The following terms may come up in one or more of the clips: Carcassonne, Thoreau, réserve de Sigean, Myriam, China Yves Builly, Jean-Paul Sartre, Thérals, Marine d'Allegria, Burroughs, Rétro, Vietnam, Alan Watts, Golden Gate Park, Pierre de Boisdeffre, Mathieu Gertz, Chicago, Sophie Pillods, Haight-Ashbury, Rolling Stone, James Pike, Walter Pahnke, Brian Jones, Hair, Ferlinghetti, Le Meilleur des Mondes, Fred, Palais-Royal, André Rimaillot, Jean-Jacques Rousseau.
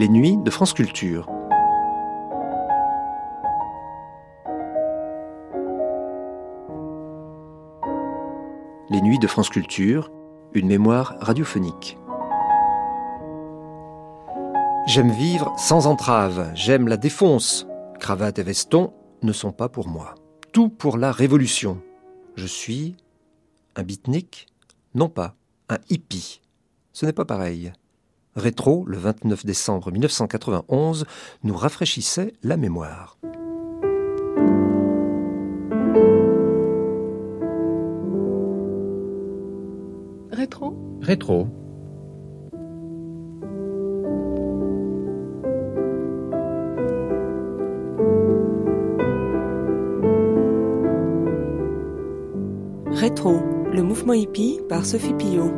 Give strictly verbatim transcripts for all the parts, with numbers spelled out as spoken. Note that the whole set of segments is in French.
Les Nuits de France Culture. Les Nuits de France Culture, une mémoire radiophonique. J'aime vivre sans entrave, j'aime la défonce. Cravate et veston ne sont pas pour moi. Tout pour la révolution. Je suis un beatnik, non pas un hippie. Ce n'est pas pareil. Rétro, le vingt-neuf décembre mille neuf cent quatre-vingt-onze, nous rafraîchissait la mémoire. Rétro. Rétro. Rétro, le mouvement hippie par Sophie Pillods.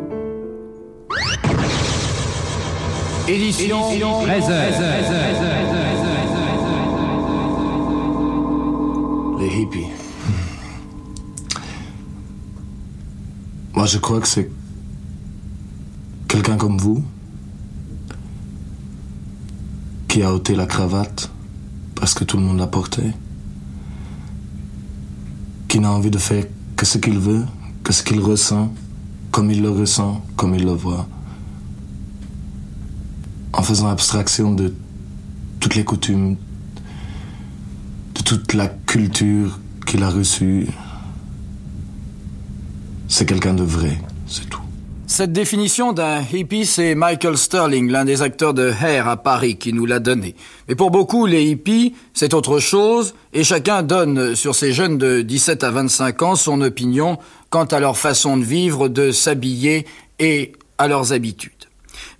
Édition treize heures. Les hippies. Moi, je crois que c'est quelqu'un comme vous qui a ôté la cravate parce que tout le monde la portait, qui n'a envie de faire que ce qu'il veut, que ce qu'il ressent, comme il le ressent, comme il le voit, en faisant abstraction de toutes les coutumes, de toute la culture qu'il a reçue. C'est quelqu'un de vrai, c'est tout. Cette définition d'un hippie, c'est Michael Sterling, l'un des acteurs de Hair à Paris, qui nous l'a donnée. Mais pour beaucoup, les hippies, c'est autre chose, et chacun donne sur ces jeunes de dix-sept à vingt-cinq ans son opinion quant à leur façon de vivre, de s'habiller et à leurs habitudes.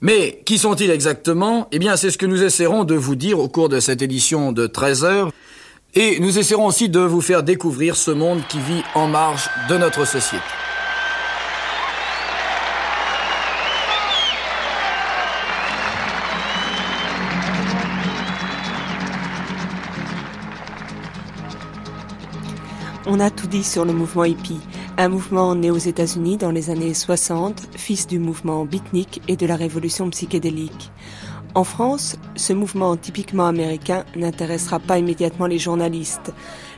Mais qui sont-ils exactement ? Eh bien, c'est ce que nous essaierons de vous dire au cours de cette édition de treize heures. Et nous essaierons aussi de vous faire découvrir ce monde qui vit en marge de notre société. On a tout dit sur le mouvement hippie. Un mouvement né aux États-Unis dans les années soixante, fils du mouvement beatnik et de la révolution psychédélique. En France, ce mouvement typiquement américain n'intéressera pas immédiatement les journalistes.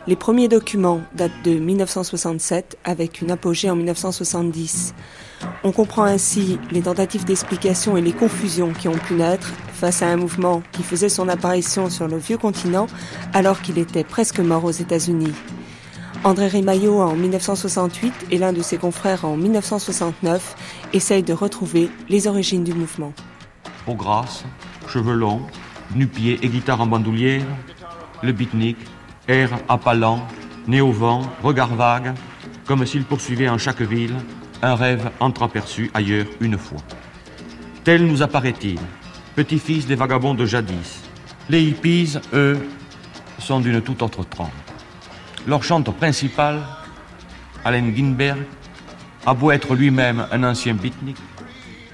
Les premiers documents datent de mille neuf cent soixante-sept avec une apogée en mille neuf cent soixante-dix. On comprend ainsi les tentatives d'explication et les confusions qui ont pu naître face à un mouvement qui faisait son apparition sur le vieux continent alors qu'il était presque mort aux États-Unis. André Rimaillot, en mille neuf cent soixante-huit, et l'un de ses confrères en mille neuf cent soixante-neuf, essayent de retrouver les origines du mouvement. Peau grasse, cheveux longs, nu-pieds et guitare en bandoulière, le beatnik, air appalant, né au vent, regard vague, comme s'il poursuivait en chaque ville un rêve entreaperçu ailleurs une fois. Tel nous apparaît-il, petit-fils des vagabonds de jadis. Les hippies, eux, sont d'une toute autre trempe. Leur chanteur principal, Allen Ginsberg, a beau être lui-même un ancien beatnik,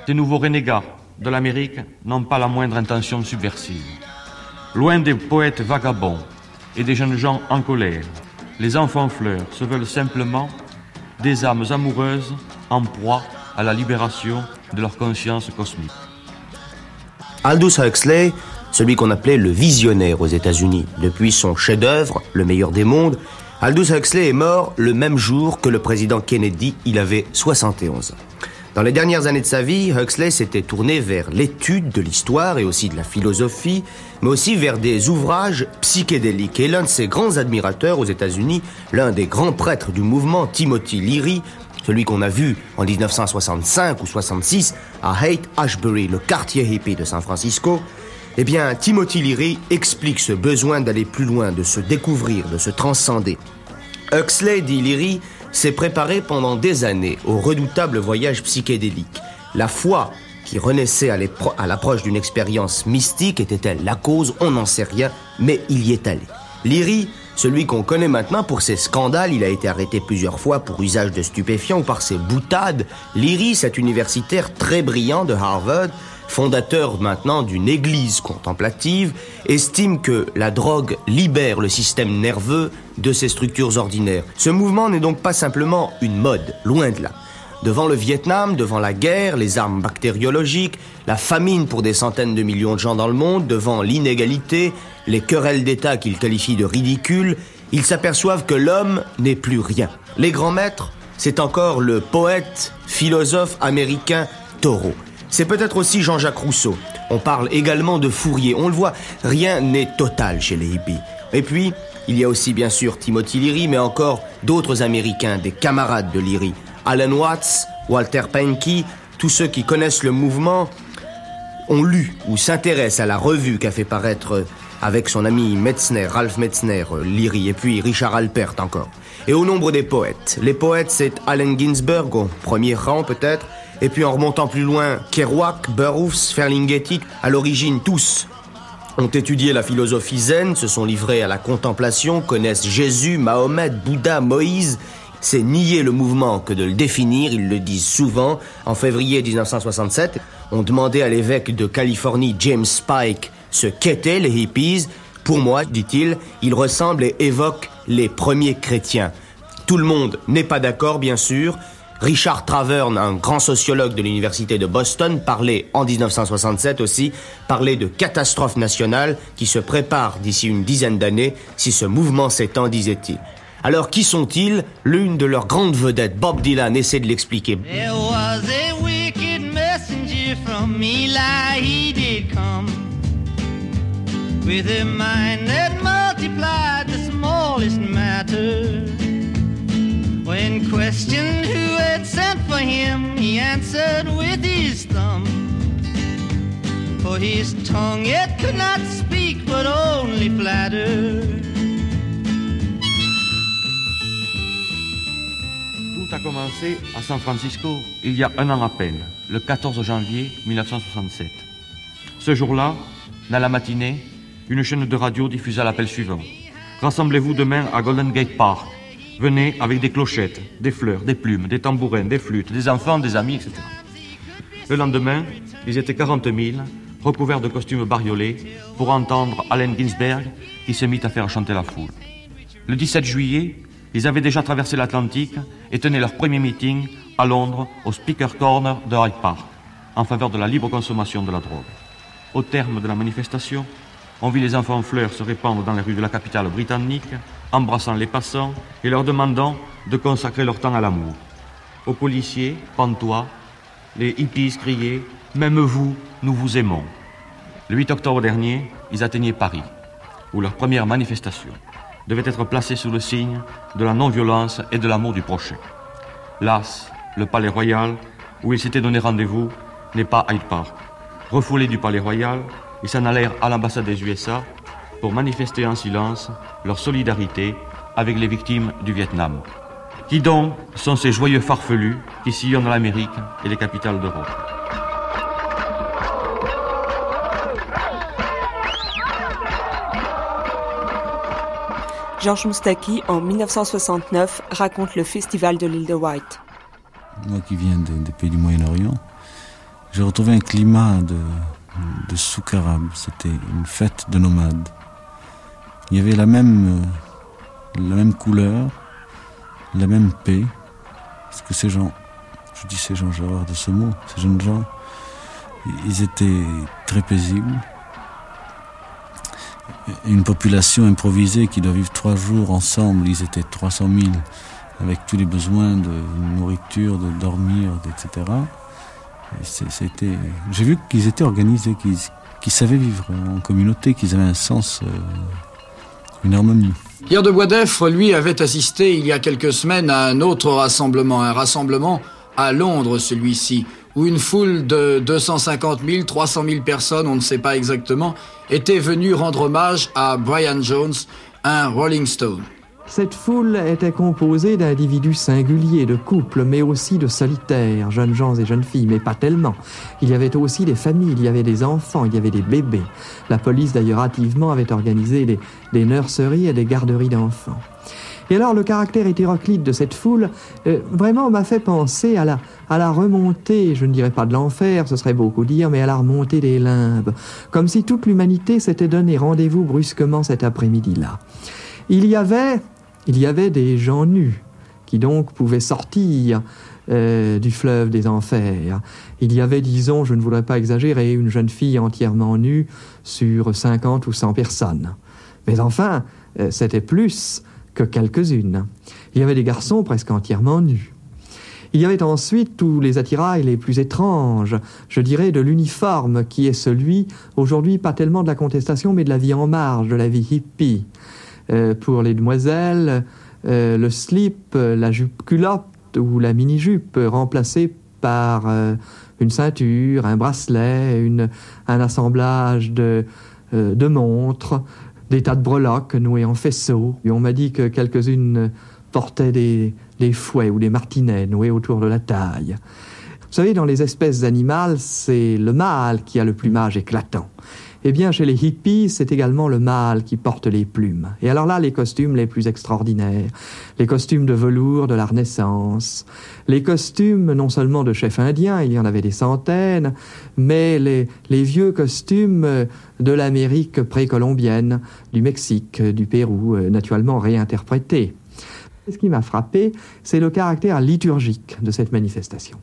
ces nouveaux renégats de l'Amérique n'ont pas la moindre intention subversive. Loin des poètes vagabonds et des jeunes gens en colère, les enfants fleurs se veulent simplement des âmes amoureuses en proie à la libération de leur conscience cosmique. Aldous Huxley, celui qu'on appelait le visionnaire aux États-Unis. Depuis son chef-d'œuvre, Le Meilleur des Mondes, Aldous Huxley est mort le même jour que le président Kennedy, il avait soixante et onze ans. Dans les dernières années de sa vie, Huxley s'était tourné vers l'étude de l'histoire et aussi de la philosophie, mais aussi vers des ouvrages psychédéliques. Et l'un de ses grands admirateurs aux États-Unis, l'un des grands prêtres du mouvement, Timothy Leary, celui qu'on a vu en dix-neuf cent soixante-cinq ou soixante-six à Haight-Ashbury, le quartier hippie de San Francisco, eh bien, Timothy Leary explique ce besoin d'aller plus loin, de se découvrir, de se transcender. Huxley, dit Leary, s'est préparé pendant des années au redoutable voyage psychédélique. La foi qui renaissait à, à l'approche d'une expérience mystique était-elle la cause ? On n'en sait rien, mais il y est allé. Leary, celui qu'on connaît maintenant pour ses scandales, il a été arrêté plusieurs fois pour usage de stupéfiants ou par ses boutades. Leary, cet universitaire très brillant de Harvard, fondateur maintenant d'une église contemplative, estime que la drogue libère le système nerveux de ses structures ordinaires. Ce mouvement n'est donc pas simplement une mode, loin de là. Devant le Vietnam, devant la guerre, les armes bactériologiques, la famine pour des centaines de millions de gens dans le monde, devant l'inégalité, les querelles d'État qu'ils qualifient de ridicules, ils s'aperçoivent que l'homme n'est plus rien. Les grands maîtres, c'est encore le poète, philosophe américain Thoreau. C'est peut-être aussi Jean-Jacques Rousseau. On parle également de Fourier. On le voit, rien n'est total chez les hippies. Et puis, il y a aussi bien sûr Timothy Leary, mais encore d'autres Américains, des camarades de Leary. Alan Watts, Walter Pahnke, tous ceux qui connaissent le mouvement ont lu ou s'intéressent à la revue qu'a fait paraître avec son ami Metzner, Ralph Metzner, Leary, et puis Richard Alpert encore. Et au nombre des poètes. Les poètes, c'est Allen Ginsberg, au premier rang peut-être, et puis en remontant plus loin, Kerouac, Burroughs, Ferlinghetti, à l'origine tous ont étudié la philosophie zen, se sont livrés à la contemplation, connaissent Jésus, Mahomet, Bouddha, Moïse. C'est nier le mouvement que de le définir, ils le disent souvent. En février dix-neuf cent soixante-sept, on demandait à l'évêque de Californie, James Pike, ce qu'étaient les hippies. Pour moi, dit-il, ils ressemblent et évoquent les premiers chrétiens. Tout le monde n'est pas d'accord, bien sûr. Richard Traverne, un grand sociologue de l'université de Boston, parlait en dix-neuf cent soixante-sept aussi, parlait de catastrophe nationale qui se prépare d'ici une dizaine d'années si ce mouvement s'étend, disait-il. Alors qui sont-ils? L'une de leurs grandes vedettes, Bob Dylan, essaie de l'expliquer. There was a wicked messenger from Eli, he did come with a mind that multiplied the smallest matter. When questioned who had sent for him, he answered with his thumb. For his tongue it could not speak, but only flatter. Tout a commencé à San Francisco il y a un an à peine, le quatorze janvier dix-neuf cent soixante-sept. Ce jour-là, dans la matinée, une chaîne de radio diffusa l'appel suivant. Rassemblez-vous demain à Golden Gate Park. Venez avec des clochettes, des fleurs, des plumes, des tambourins, des flûtes, des enfants, des amis, et cetera. Le lendemain, ils étaient quarante mille, recouverts de costumes bariolés, pour entendre Allen Ginsberg, qui se mit à faire chanter la foule. Le dix-sept juillet, ils avaient déjà traversé l'Atlantique et tenaient leur premier meeting à Londres, au Speaker Corner de Hyde Park, en faveur de la libre consommation de la drogue. Au terme de la manifestation, on vit les enfants en fleurs se répandre dans les rues de la capitale britannique, embrassant les passants et leur demandant de consacrer leur temps à l'amour. Aux policiers, pantois, les hippies criaient « Même vous, nous vous aimons ». Le huit octobre dernier, ils atteignaient Paris, où leur première manifestation devait être placée sous le signe de la non-violence et de l'amour du prochain. Las, le Palais-Royal, où ils s'étaient donné rendez-vous, n'est pas Hyde Park. Refoulés du Palais-Royal, ils s'en allèrent à l'ambassade des U S A pour manifester en silence leur solidarité avec les victimes du Vietnam. Qui donc sont ces joyeux farfelus qui sillonnent l'Amérique et les capitales d'Europe? Georges Moustaki, en dix-neuf cent soixante-neuf, raconte le festival de l'île de Wight. Moi qui viens des, des pays du Moyen-Orient, j'ai retrouvé un climat de, de souk arabe. C'était une fête de nomades. Il y avait la même, la même couleur, la même paix. Parce que ces gens, je dis ces gens, j'ai horreur de ce mot, ces jeunes gens, ils étaient très paisibles. Une population improvisée qui doit vivre trois jours ensemble, ils étaient trois cent mille, avec tous les besoins de nourriture, de dormir, et cetera. Et c'est, c'était... J'ai vu qu'ils étaient organisés, qu'ils, qu'ils savaient vivre en communauté, qu'ils avaient un sens... Euh... une harmonie. Pierre de Boisdeffre, lui, avait assisté il y a quelques semaines à un autre rassemblement, un rassemblement à Londres, celui-ci, où une foule de deux cent cinquante mille, trois cent mille personnes, on ne sait pas exactement, était venue rendre hommage à Brian Jones, un Rolling Stone. Cette foule était composée d'individus singuliers, de couples, mais aussi de solitaires, jeunes gens et jeunes filles, mais pas tellement. Il y avait aussi des familles, il y avait des enfants, il y avait des bébés. La police, d'ailleurs, hâtivement, avait organisé des, des nurseries et des garderies d'enfants. Et alors, le caractère hétéroclite de cette foule, euh, vraiment, m'a fait penser à la, à la remontée, je ne dirais pas de l'enfer, ce serait beaucoup dire, mais à la remontée des limbes. Comme si toute l'humanité s'était donné rendez-vous brusquement cet après-midi-là. Il y avait... Il y avait des gens nus qui donc pouvaient sortir euh, du fleuve des enfers. Il y avait, disons, je ne voudrais pas exagérer, une jeune fille entièrement nue sur cinquante ou cent personnes. Mais enfin, euh, c'était plus que quelques-unes. Il y avait des garçons presque entièrement nus. Il y avait ensuite tous les attirails les plus étranges, je dirais de l'uniforme qui est celui, aujourd'hui pas tellement de la contestation, mais de la vie en marge, de la vie hippie. Euh, pour les demoiselles, euh, le slip, la jupe-culotte ou la mini-jupe remplacée par euh, une ceinture, un bracelet, une, un assemblage de, euh, de montres, des tas de breloques nouées en faisceaux. Et on m'a dit que quelques-unes portaient des... des fouets ou des martinets noués autour de la taille. Vous savez, dans les espèces animales, c'est le mâle qui a le plumage éclatant. Eh bien, chez les hippies, c'est également le mâle qui porte les plumes. Et alors là, les costumes les plus extraordinaires, les costumes de velours de la Renaissance, les costumes non seulement de chefs indiens, il y en avait des centaines, mais les, les vieux costumes de l'Amérique précolombienne, du Mexique, du Pérou, naturellement réinterprétés. Ce qui m'a frappé, c'est le caractère liturgique de cette manifestation.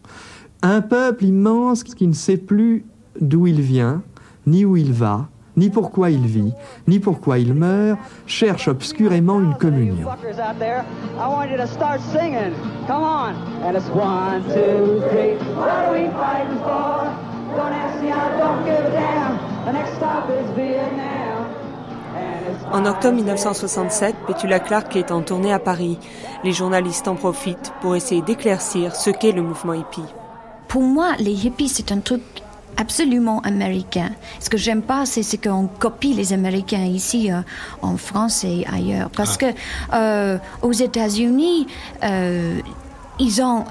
Un peuple immense qui ne sait plus d'où il vient, ni où il va, ni pourquoi il vit, ni pourquoi il meurt, cherche obscurément une communion. En octobre dix-neuf cent soixante-sept, Petula Clark est en tournée à Paris. Les journalistes en profitent pour essayer d'éclaircir ce qu'est le mouvement hippie. Pour moi, les hippies, c'est un truc absolument américain. Ce que j'aime pas, c'est, c'est qu'on copie les Américains ici, euh, en France et ailleurs. Parce ah. que euh, aux États-Unis, euh, ils ont...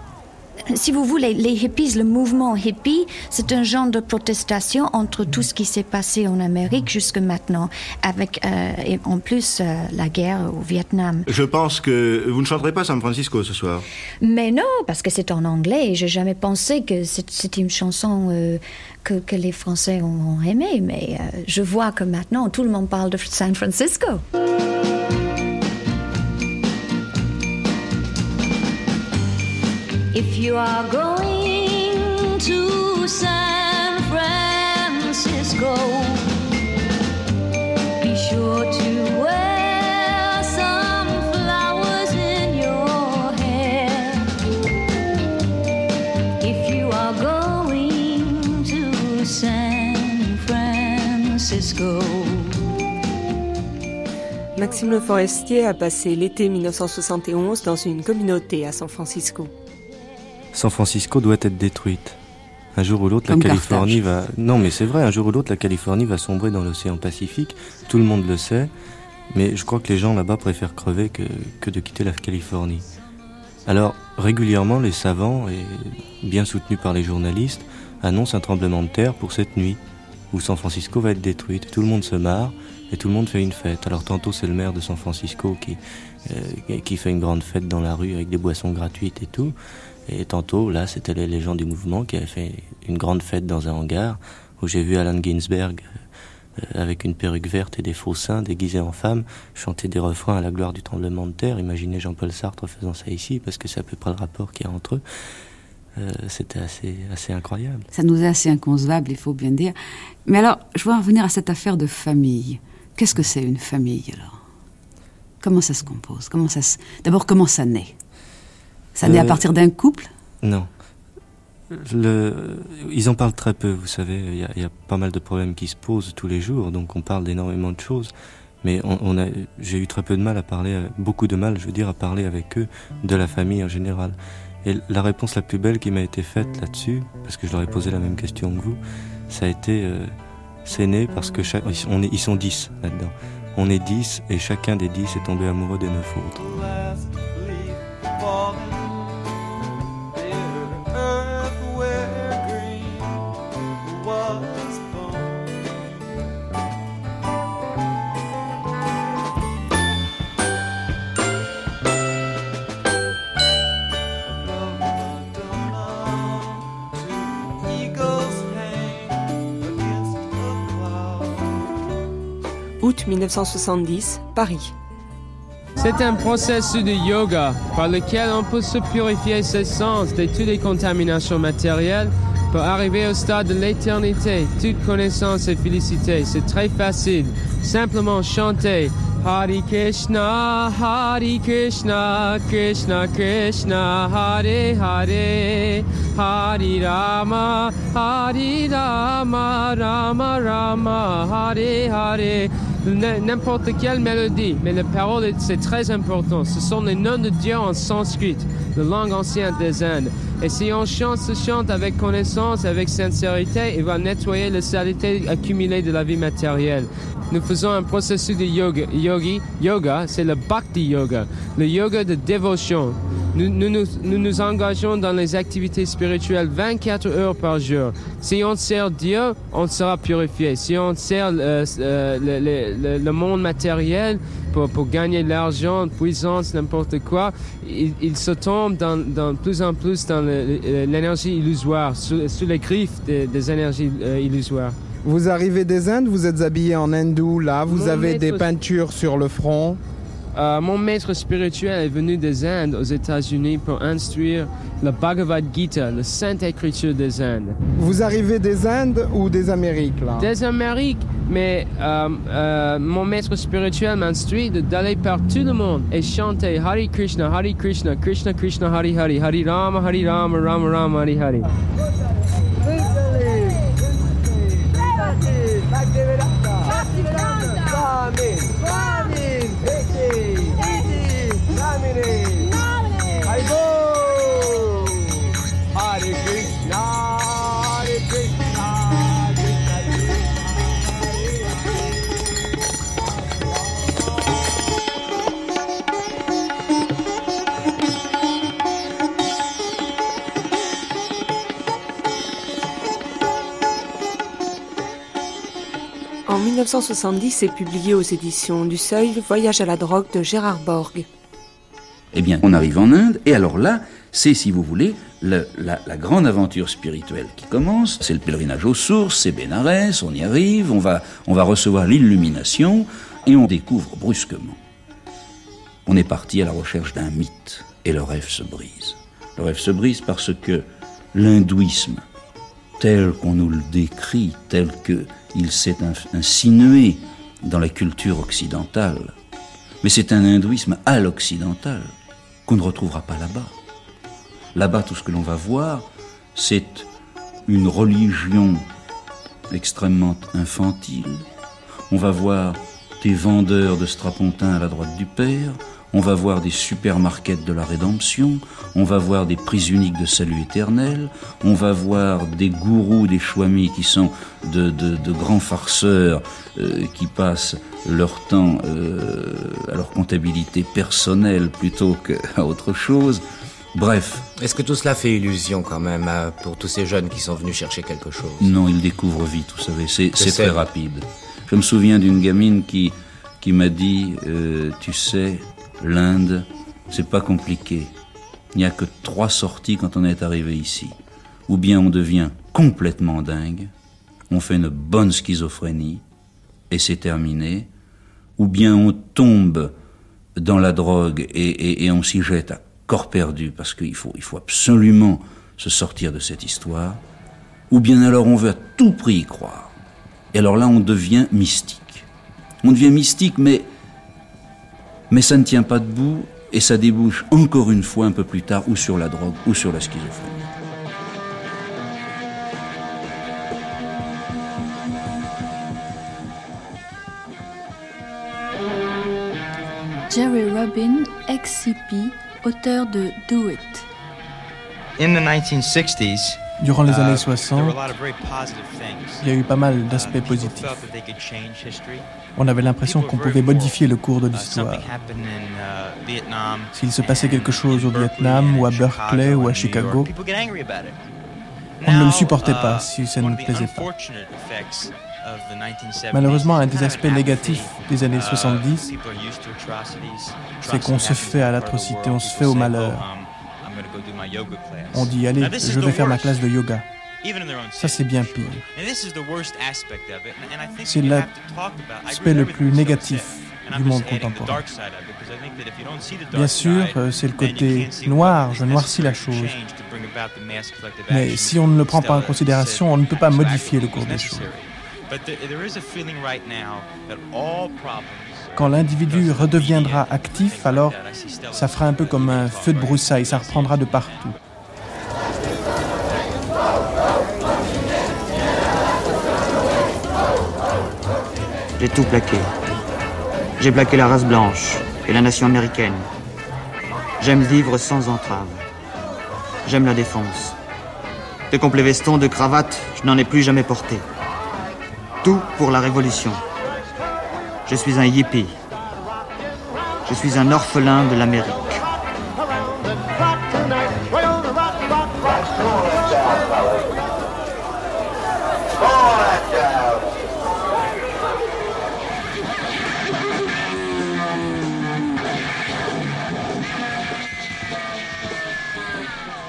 Si vous voulez, les hippies, le mouvement hippie, c'est un genre de protestation entre tout ce qui s'est passé en Amérique jusque maintenant, avec euh, et en plus euh, la guerre au Vietnam. Je pense que vous ne chanterez pas San Francisco ce soir. Mais non, parce que c'est en anglais et j'ai jamais pensé que c'était une chanson euh, que, que les Français ont, ont aimée. Mais euh, je vois que maintenant tout le monde parle de San Francisco. If you are going to San Francisco, be sure to wear some flowers in your hair. If you are going to San Francisco. Maxime Le Forestier a passé l'été dix-neuf cent soixante et onze dans une communauté à San Francisco. San Francisco doit être détruite. Un jour ou l'autre, la Californie va... Non, mais c'est vrai, un jour ou l'autre, la Californie va sombrer dans l'océan Pacifique. Tout le monde le sait, mais je crois que les gens là-bas préfèrent crever que, que de quitter la Californie. Alors, régulièrement, les savants, et bien soutenus par les journalistes, annoncent un tremblement de terre pour cette nuit, où San Francisco va être détruite. Tout le monde se marre et tout le monde fait une fête. Alors, tantôt, c'est le maire de San Francisco qui, euh, qui fait une grande fête dans la rue avec des boissons gratuites et tout. Et tantôt, là, c'était les gens du mouvement qui avaient fait une grande fête dans un hangar où j'ai vu Allen Ginsberg, euh, avec une perruque verte et des faux seins, déguisé en femme, chanter des refrains à la gloire du tremblement de terre. Imaginez Jean-Paul Sartre faisant ça ici, parce que c'est à peu près le rapport qu'il y a entre eux. Euh, c'était assez, assez incroyable. Ça nous est assez inconcevable, il faut bien dire. Mais alors, je veux revenir à cette affaire de famille. Qu'est-ce que c'est une famille, alors ? Comment ça se compose ? Comment ça se... D'abord, comment ça naît ? Ça naît euh, à partir d'un couple ? Non. Le, ils en parlent très peu, vous savez. Il y a, y a pas mal de problèmes qui se posent tous les jours, donc on parle d'énormément de choses. Mais on, on a, j'ai eu très peu de mal à parler, beaucoup de mal, je veux dire, à parler avec eux de la famille en général. Et la réponse la plus belle qui m'a été faite là-dessus, parce que je leur ai posé la même question que vous, ça a été euh, c'est né parce que chaque, on est, ils sont dix là-dedans. On est dix et chacun des dix est tombé amoureux des neuf autres. Août dix-neuf cent soixante-dix, Paris. C'est un processus de yoga par lequel on peut se purifier ses sens de toutes les contaminations matérielles pour arriver au stade de l'éternité, toute connaissance et félicité. C'est très facile, simplement chanter Hare Krishna, Hare Krishna, Krishna Krishna, Hare Hare, Hare Rama, Hare Rama, Rama Rama, Hare Hare. N'importe quelle mélodie, mais la parole, c'est très important. Ce sont les noms de Dieu en sanskrit, la langue ancienne des Indes. Et si on chante ce chant avec connaissance, avec sincérité, il va nettoyer les saletés accumulées de la vie matérielle. Nous faisons un processus de yoga. Yogi, yoga, c'est le bhakti yoga, le yoga de dévotion. Nous nous, nous nous nous engageons dans les activités spirituelles vingt-quatre heures par jour. Si on sert Dieu, on sera purifié. Si on sert euh, euh, le, le, le monde matériel pour, pour gagner de l'argent, puissance, n'importe quoi, il, il se tombe dans, dans plus en plus dans l'énergie illusoire, sous, sous les griffes des, des énergies euh, illusoires. Vous arrivez des Indes, vous êtes habillé en hindou, là, vous mon avez des peintures sur le front. Euh, mon maître spirituel est venu des Indes, aux États-Unis, pour instruire la Bhagavad Gita, la Sainte Écriture des Indes. Vous arrivez des Indes ou des Amériques, là? Des Amériques, mais euh, euh, mon maître spirituel m'instruit d'aller par tout le monde et chanter Hare Krishna, Hare Krishna, Krishna Krishna, Hare Hare, Hare Rama, Hare Rama, Rama Rama, Hare Hare. En mille neuf cent soixante-dix est publié aux éditions du Seuil « Voyage à la drogue » de Gérard Borg. Eh bien, on arrive en Inde, et alors là, c'est, si vous voulez, le, la, la grande aventure spirituelle qui commence. C'est le pèlerinage aux sources, c'est Bénarès, on y arrive, on va, on va recevoir l'illumination, et on découvre brusquement. On est parti à la recherche d'un mythe, et le rêve se brise. Le rêve se brise parce que l'hindouisme, tel qu'on nous le décrit, tel que... il s'est insinué dans la culture occidentale. Mais c'est un hindouisme à l'occidental qu'on ne retrouvera pas là-bas. Là-bas, tout ce que l'on va voir, c'est une religion extrêmement infantile. On va voir des vendeurs de strapontins à la droite du père, on va voir des supermarkets de la rédemption, on va voir des prises uniques de salut éternel, on va voir des gourous, des chwamis qui sont de, de, de grands farceurs euh, qui passent leur temps euh, à leur comptabilité personnelle plutôt qu'à autre chose. Bref. Est-ce que tout cela fait illusion quand même hein, pour tous ces jeunes qui sont venus chercher quelque chose? Non, ils découvrent vite, vous savez, c'est, c'est, c'est très rapide. Je me souviens d'une gamine qui, qui m'a dit euh, « Tu sais... l'Inde, c'est pas compliqué. Il n'y a que trois sorties quand on est arrivé ici. Ou bien on devient complètement dingue, on fait une bonne schizophrénie, et c'est terminé. Ou bien on tombe dans la drogue et, et, et on s'y jette à corps perdu, parce qu'il faut, il faut absolument se sortir de cette histoire. Ou bien alors on veut à tout prix y croire. Et alors là, on devient mystique. On devient mystique, mais... mais ça ne tient pas debout et ça débouche encore une fois un peu plus tard ou sur la drogue ou sur la schizophrénie. Jerry Rubin, ex-C P, auteur de Do It. In the nineteen sixties, durant les années soixante, il y a eu pas mal d'aspects positifs. On avait l'impression qu'on pouvait modifier le cours de l'histoire. S'il se passait quelque chose au Vietnam, ou à Berkeley, ou à Chicago, on ne le supportait pas si ça ne nous plaisait pas. Malheureusement, un des aspects négatifs des années soixante-dix, c'est qu'on se fait à l'atrocité, on se fait au malheur. On dit, allez, je vais faire ma classe de yoga. Ça, c'est bien pire. C'est l'aspect le plus négatif du monde contemporain. Bien sûr, c'est le côté noir, je noircis la chose. Mais si on ne le prend pas en considération, on ne peut pas modifier le cours des choses. Quand l'individu redeviendra actif, alors ça fera un peu comme un feu de broussailles, ça reprendra de partout. J'ai tout plaqué. J'ai plaqué la race blanche et la nation américaine. J'aime vivre sans entrave. J'aime la défense. De complet veston, de cravate, je n'en ai plus jamais porté. Tout pour la révolution. Je suis un hippie. Je suis un orphelin de l'Amérique.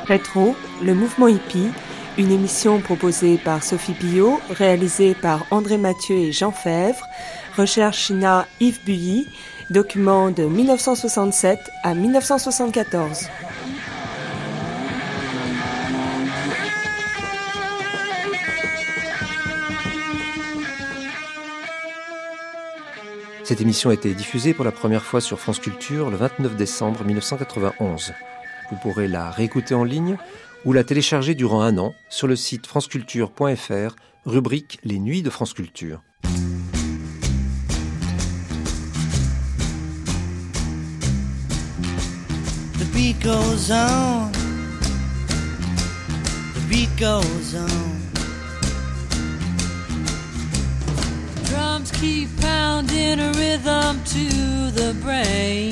Rétro, le mouvement hippie, une émission proposée par Sophie Pillods, réalisée par André Mathieu et Jean Fèvre, recherche China Yves Builly, document de mille neuf cent soixante-sept à mille neuf cent soixante-quatorze. Cette émission a été diffusée pour la première fois sur France Culture le vingt-neuf décembre mille neuf cent quatre-vingt-onze. Vous pourrez la réécouter en ligne ou la télécharger durant un an sur le site franceculture point fr, rubrique Les Nuits de France Culture. The beat goes on. The beat goes on. Drums keep pounding a rhythm to the brain.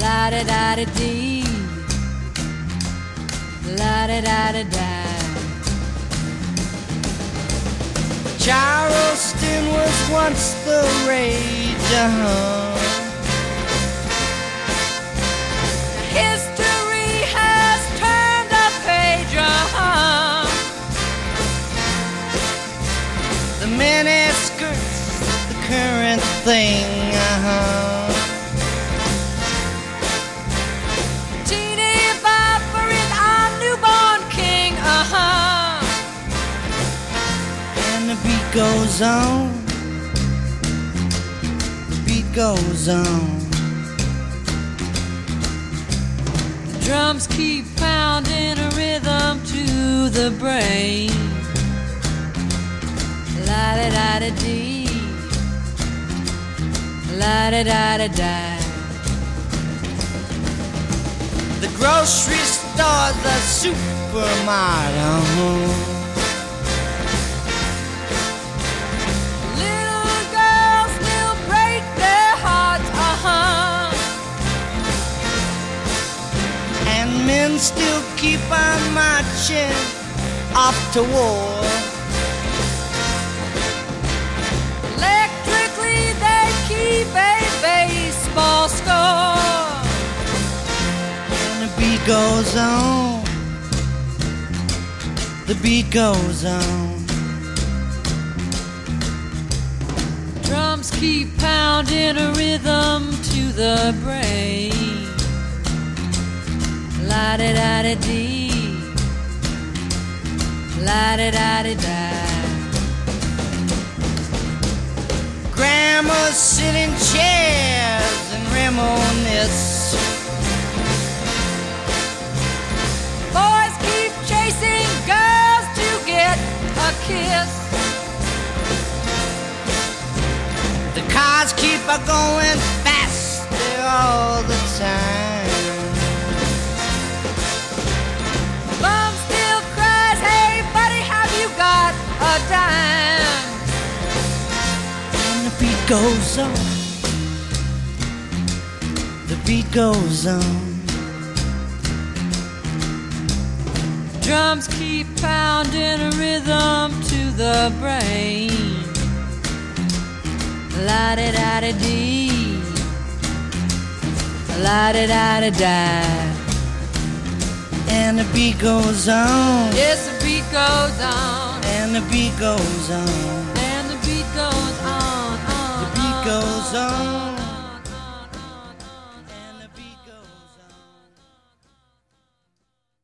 La-da-da-da-dee, la-da-da-da-da. Charleston was once the rage, uh-huh. History has turned a page, uh-huh. The miniskirt's the current thing, uh-huh. The beat goes on, the beat goes on. The drums keep pounding a rhythm to the brain. La-da-da-da-dee, la-da-da-da-da. The grocery store, the supermarket. Men still keep on marching off to war. Electrically they keep a baseball score. And the beat goes on. The beat goes on. Drums keep pounding a rhythm to the brain. La-da-da-da-dee, la-da-da-da-da. Grandma's sitting chairs and reminisce. Boys keep chasing girls to get a kiss. The cars keep a-going faster all the time. And the beat goes on. The beat goes on. Drums keep pounding a rhythm to the brain. La-da-da-da-dee, la-da-da-da-da. And the beat goes on. Yes, the beat goes on. And the beat goes on. And the beat goes on, on, on. goes on.